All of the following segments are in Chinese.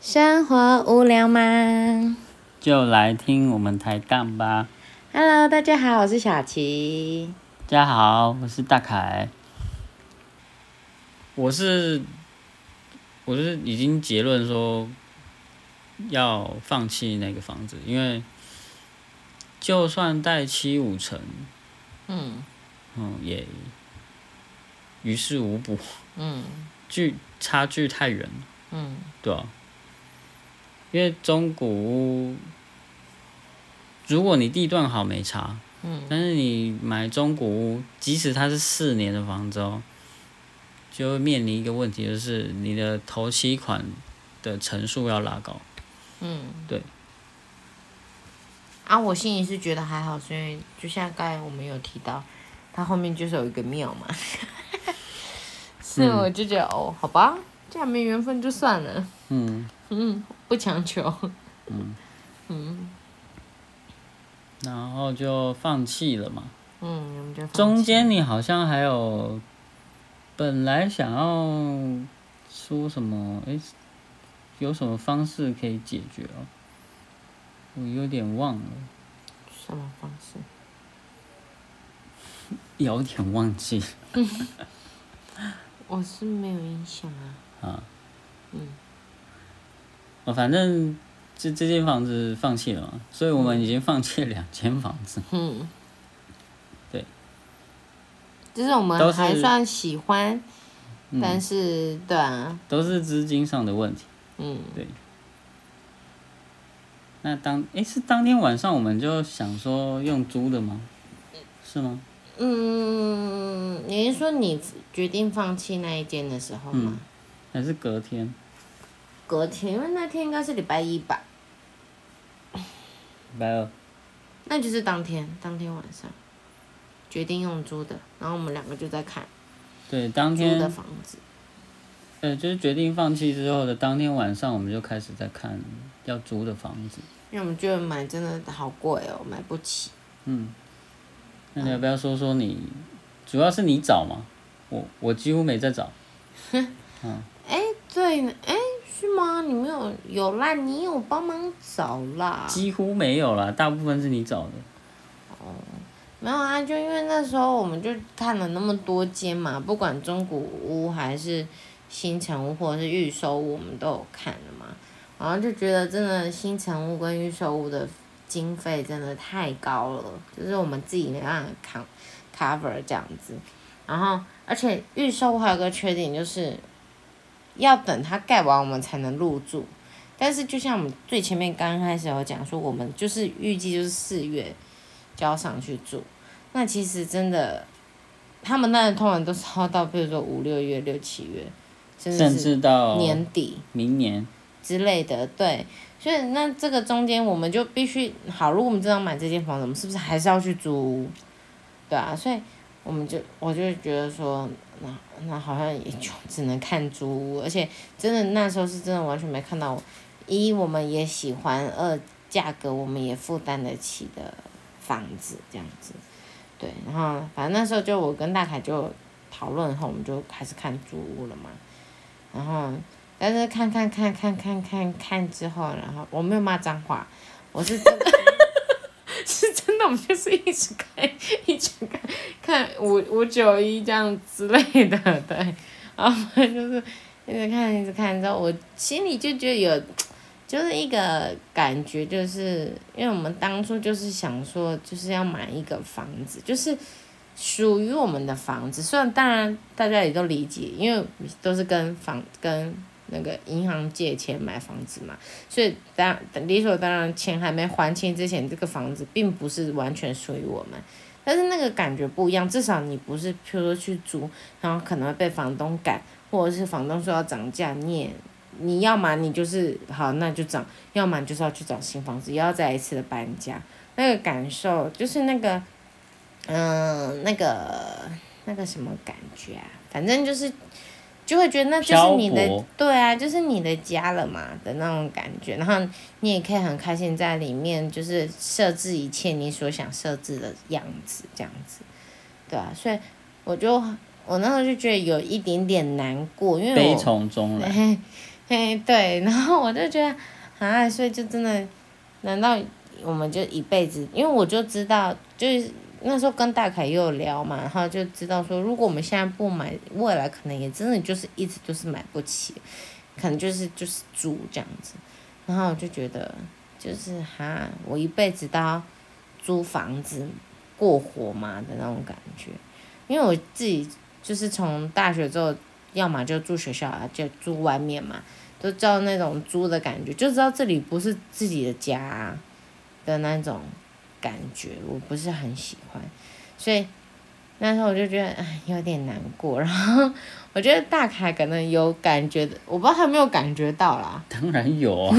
生活无聊吗？就来听我们抬杠吧。Hello， 大家好，我是小琪。大家好，我是大凯。我是已经结论说要放弃那个房子，因为就算贷七五成，也于事无补，差距太远了，对啊。因为中古屋，如果你地段好没差，但是你买中古屋，即使它是4年的房子哦，就会面临一个问题，就是你的头期款的成数要拉高，对。啊，我心里是觉得还好，所以就像刚才我们有提到，它后面就是有一个庙嘛，所以我就觉得好吧，这样没缘分就算了，不强求，然后就放弃了嘛。我们就放弃。中间你好像还有，本来想要说什么？有什么方式可以解决哦？我有点忘了。什么方式？有点忘记。我是没有印象啊。反正这间房子放弃了嘛，所以我们已经放弃了2间房子。对，就是我们还算喜欢，但是对啊，都是资金上的问题。对。那是当天晚上我们就想说用租的吗？是吗？你是说你决定放弃那一间的时候吗？还是隔天？隔天，因为那天应该是礼拜1吧。礼拜2。那就是当天晚上决定用租的，然后我们2个就在看。对，当天租的房子。对，就是决定放弃之后的当天晚上，我们就开始在看要租的房子。因为我们觉得买真的好贵哦，买不起。那你要不要说说你？主要是你找嘛，我几乎没在找。对，是吗？你没有啦，你有帮忙找啦。几乎没有啦，大部分是你找的。没有啊，就因为那时候我们就看了那么多间嘛，不管中古屋还是新成屋或者是预售屋，我们都有看的嘛。然后就觉得真的新成屋跟预售屋的经费真的太高了，就是我们自己没办法 cover 这样子。然后，而且预售屋还有个缺点就是，要等它盖完我们才能入住，但是就像我们最前面刚开始有讲说，我们就是预计就是4月就要上去住，那其实真的，他们那通常都是要到比如说5、6月、6、7月，甚至到年底、明年之类的，对。所以那这个中间我们就必须好，如果我们真的买这间房子，我们是不是还是要去租？对啊，所以我就觉得说。那好像也就只能看租屋，而且真的那时候是真的完全没看到一我们也喜欢，2价格我们也负担得起的房子这样子，对。然后反正那时候就我跟大凯就讨论后，我们就开始看租屋了嘛。然后但是看之后，然后我没有骂脏话，我是真的是真的，我们就是一直看。看591这样之类的，对，然后就是一直看之后，我心里就觉得有，就是一个感觉，就是因为我们当初就是想说，就是要买一个房子，就是属于我们的房子。虽然当然大家也都理解，因为都是跟那个银行借钱买房子嘛，所以理所当然，钱还没还清之前，这个房子并不是完全属于我们。但是那个感觉不一样，至少你不是，譬如说去租，然后可能会被房东赶，或者是房东说要涨价，你要嘛你就是好，那就涨，要嘛就是要去找新房子，也要再一次的搬家。那个感受就是那个，那个什么感觉啊？反正就是就会觉得那就是你的，对啊，就是你的家了嘛的那种感觉。然后你也可以很开心在里面，就是设置一切你所想设置的样子，这样子，对啊。所以我那时候就觉得有一点点难过，因为悲从中来。对，然后我就觉得啊，所以就真的，难道我们就一辈子？因为我就知道，就是那时候跟大凯也有聊嘛，然后就知道说，如果我们现在不买，未来可能也真的就是一直就是买不起，可能就是住这样子。然后我就觉得，就是哈，我一辈子都要租房子过活嘛的那种感觉，因为我自己就是从大学之后，要么就住学校啊，就住外面嘛，都知道那种租的感觉，就知道这里不是自己的家啊的那种感觉，我不是很喜欢，所以那时候我就觉得哎有点难过，然后我觉得大凯可能有感觉的，我不知道他有没有感觉到啦。当然有啊。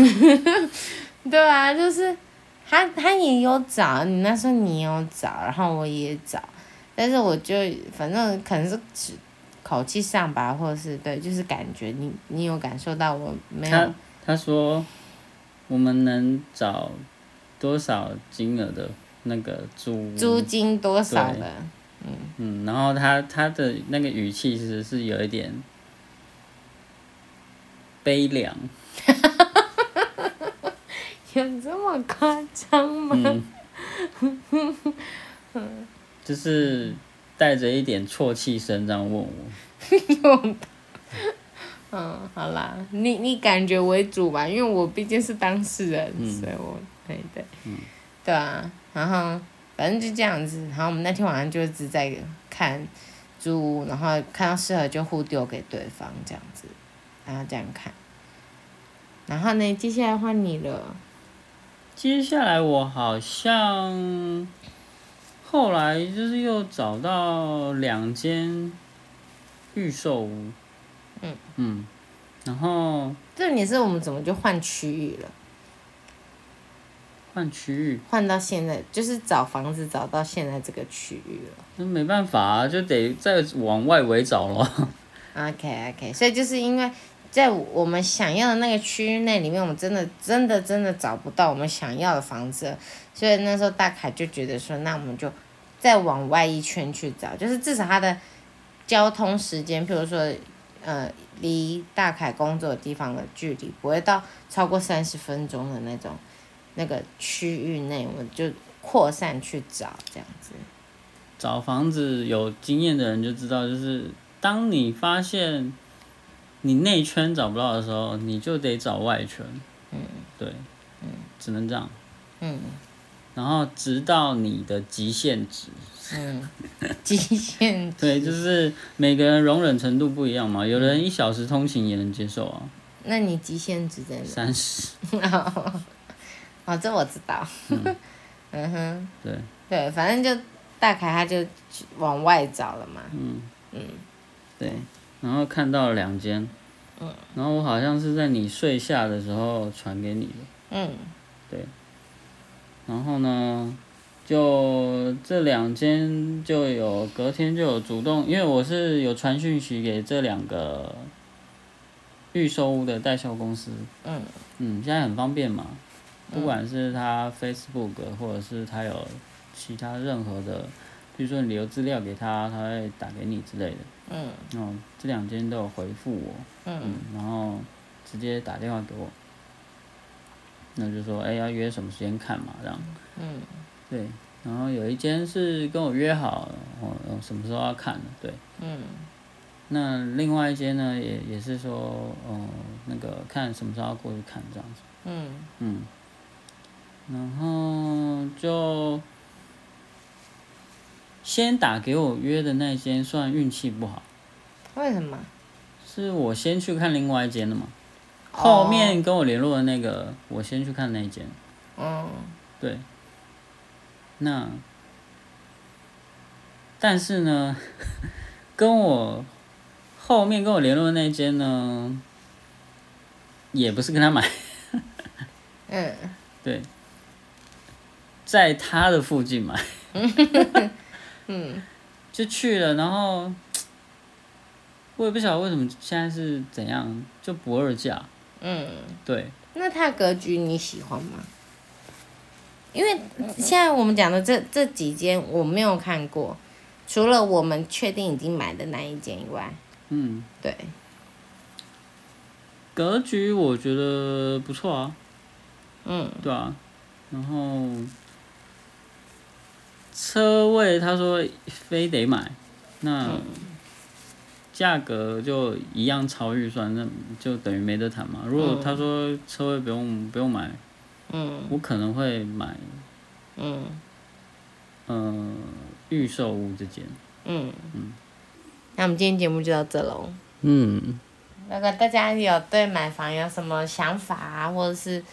对啊，就是他也有找你，那时候你有找，然后我也找，但是我就反正可能是口气上吧，或者是对，就是感觉你有感受到我没有。他说我们能找多少金额的那个租金多少的，然后他的那个语气其实是有一点悲凉。有这么夸张吗？就是带着一点啜泣声这样问我。好啦，你感觉为主吧，因为我毕竟是当事人，所以我对，对啊，然后反正就这样子，然后我们那天晚上就只在看租屋，然后看到适合就互丢给对方这样子，然后这样看。然后呢，接下来换你了。接下来我好像后来就是又找到2间预售屋，然后这你是我们怎么就换区域了？换区域，换到现在就是找房子找到现在这个区域了。那没办法啊，就得再往外围找了。OK， 所以就是因为在我们想要的那个区域内里面，我们真的找不到我们想要的房子了，所以那时候大凯就觉得说，那我们就再往外一圈去找，就是至少他的交通时间，譬如说离大凯工作的地方的距离不会到超过30分钟的那种。那个区域内，我们就扩散去找，这样子。找房子有经验的人就知道，就是当你发现你内圈找不到的时候，你就得找外圈。对，只能这样。然后直到你的极限值。极限值。对，就是每个人容忍程度不一样嘛，有人1小时通勤也能接受啊。那你极限值在哪？30。这我知道。对，反正就大凯他就往外找了嘛。对，然后看到了2间。然后我好像是在你睡下的时候传给你的。对。然后呢，就这2间就有隔天就有主动，因为我是有传讯息给这2个预售屋的代销公司。现在很方便嘛。不管是他 Facebook 或者是他有其他任何的，比如说你留资料给他，他会打给你之类的。这2间都有回复我。然后直接打电话给我，那就说要约什么时间看嘛这样。对，然后有一间是跟我约好我什么时候要看的，对。那另外一间呢也是说那个看什么时候要过去看这样子。然后就先打给我约的那间算运气不好。为什么？是我先去看另外一间的嘛，后面跟我联络的那个我先去看那间。对。那，但是呢，跟我后面跟我联络的那间呢，也不是跟他买。对。在他的附近买。就去了，然后我也不晓得为什么现在是怎样，就不二价。对。那他格局你喜欢吗？因为现在我们讲的这几间我没有看过，除了我们确定已经买的那一间以外。对。格局我觉得不错啊，嗯，对啊，然后车位他说非得买，那价格就一样超预算，那就等于没得谈嘛。如果他说车位不用买，嗯，我可能会买，嗯，预售屋这间，嗯嗯，那我们今天节目就到这喽，嗯。如果大家有对买房有什么想法啊，或者是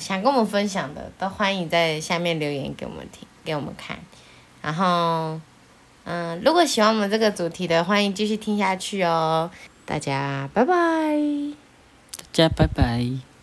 想跟我们分享的，都欢迎在下面留言给我们听，给我们看。然后，如果喜欢我们这个主题的，欢迎继续听下去哦。大家拜拜。大家拜拜。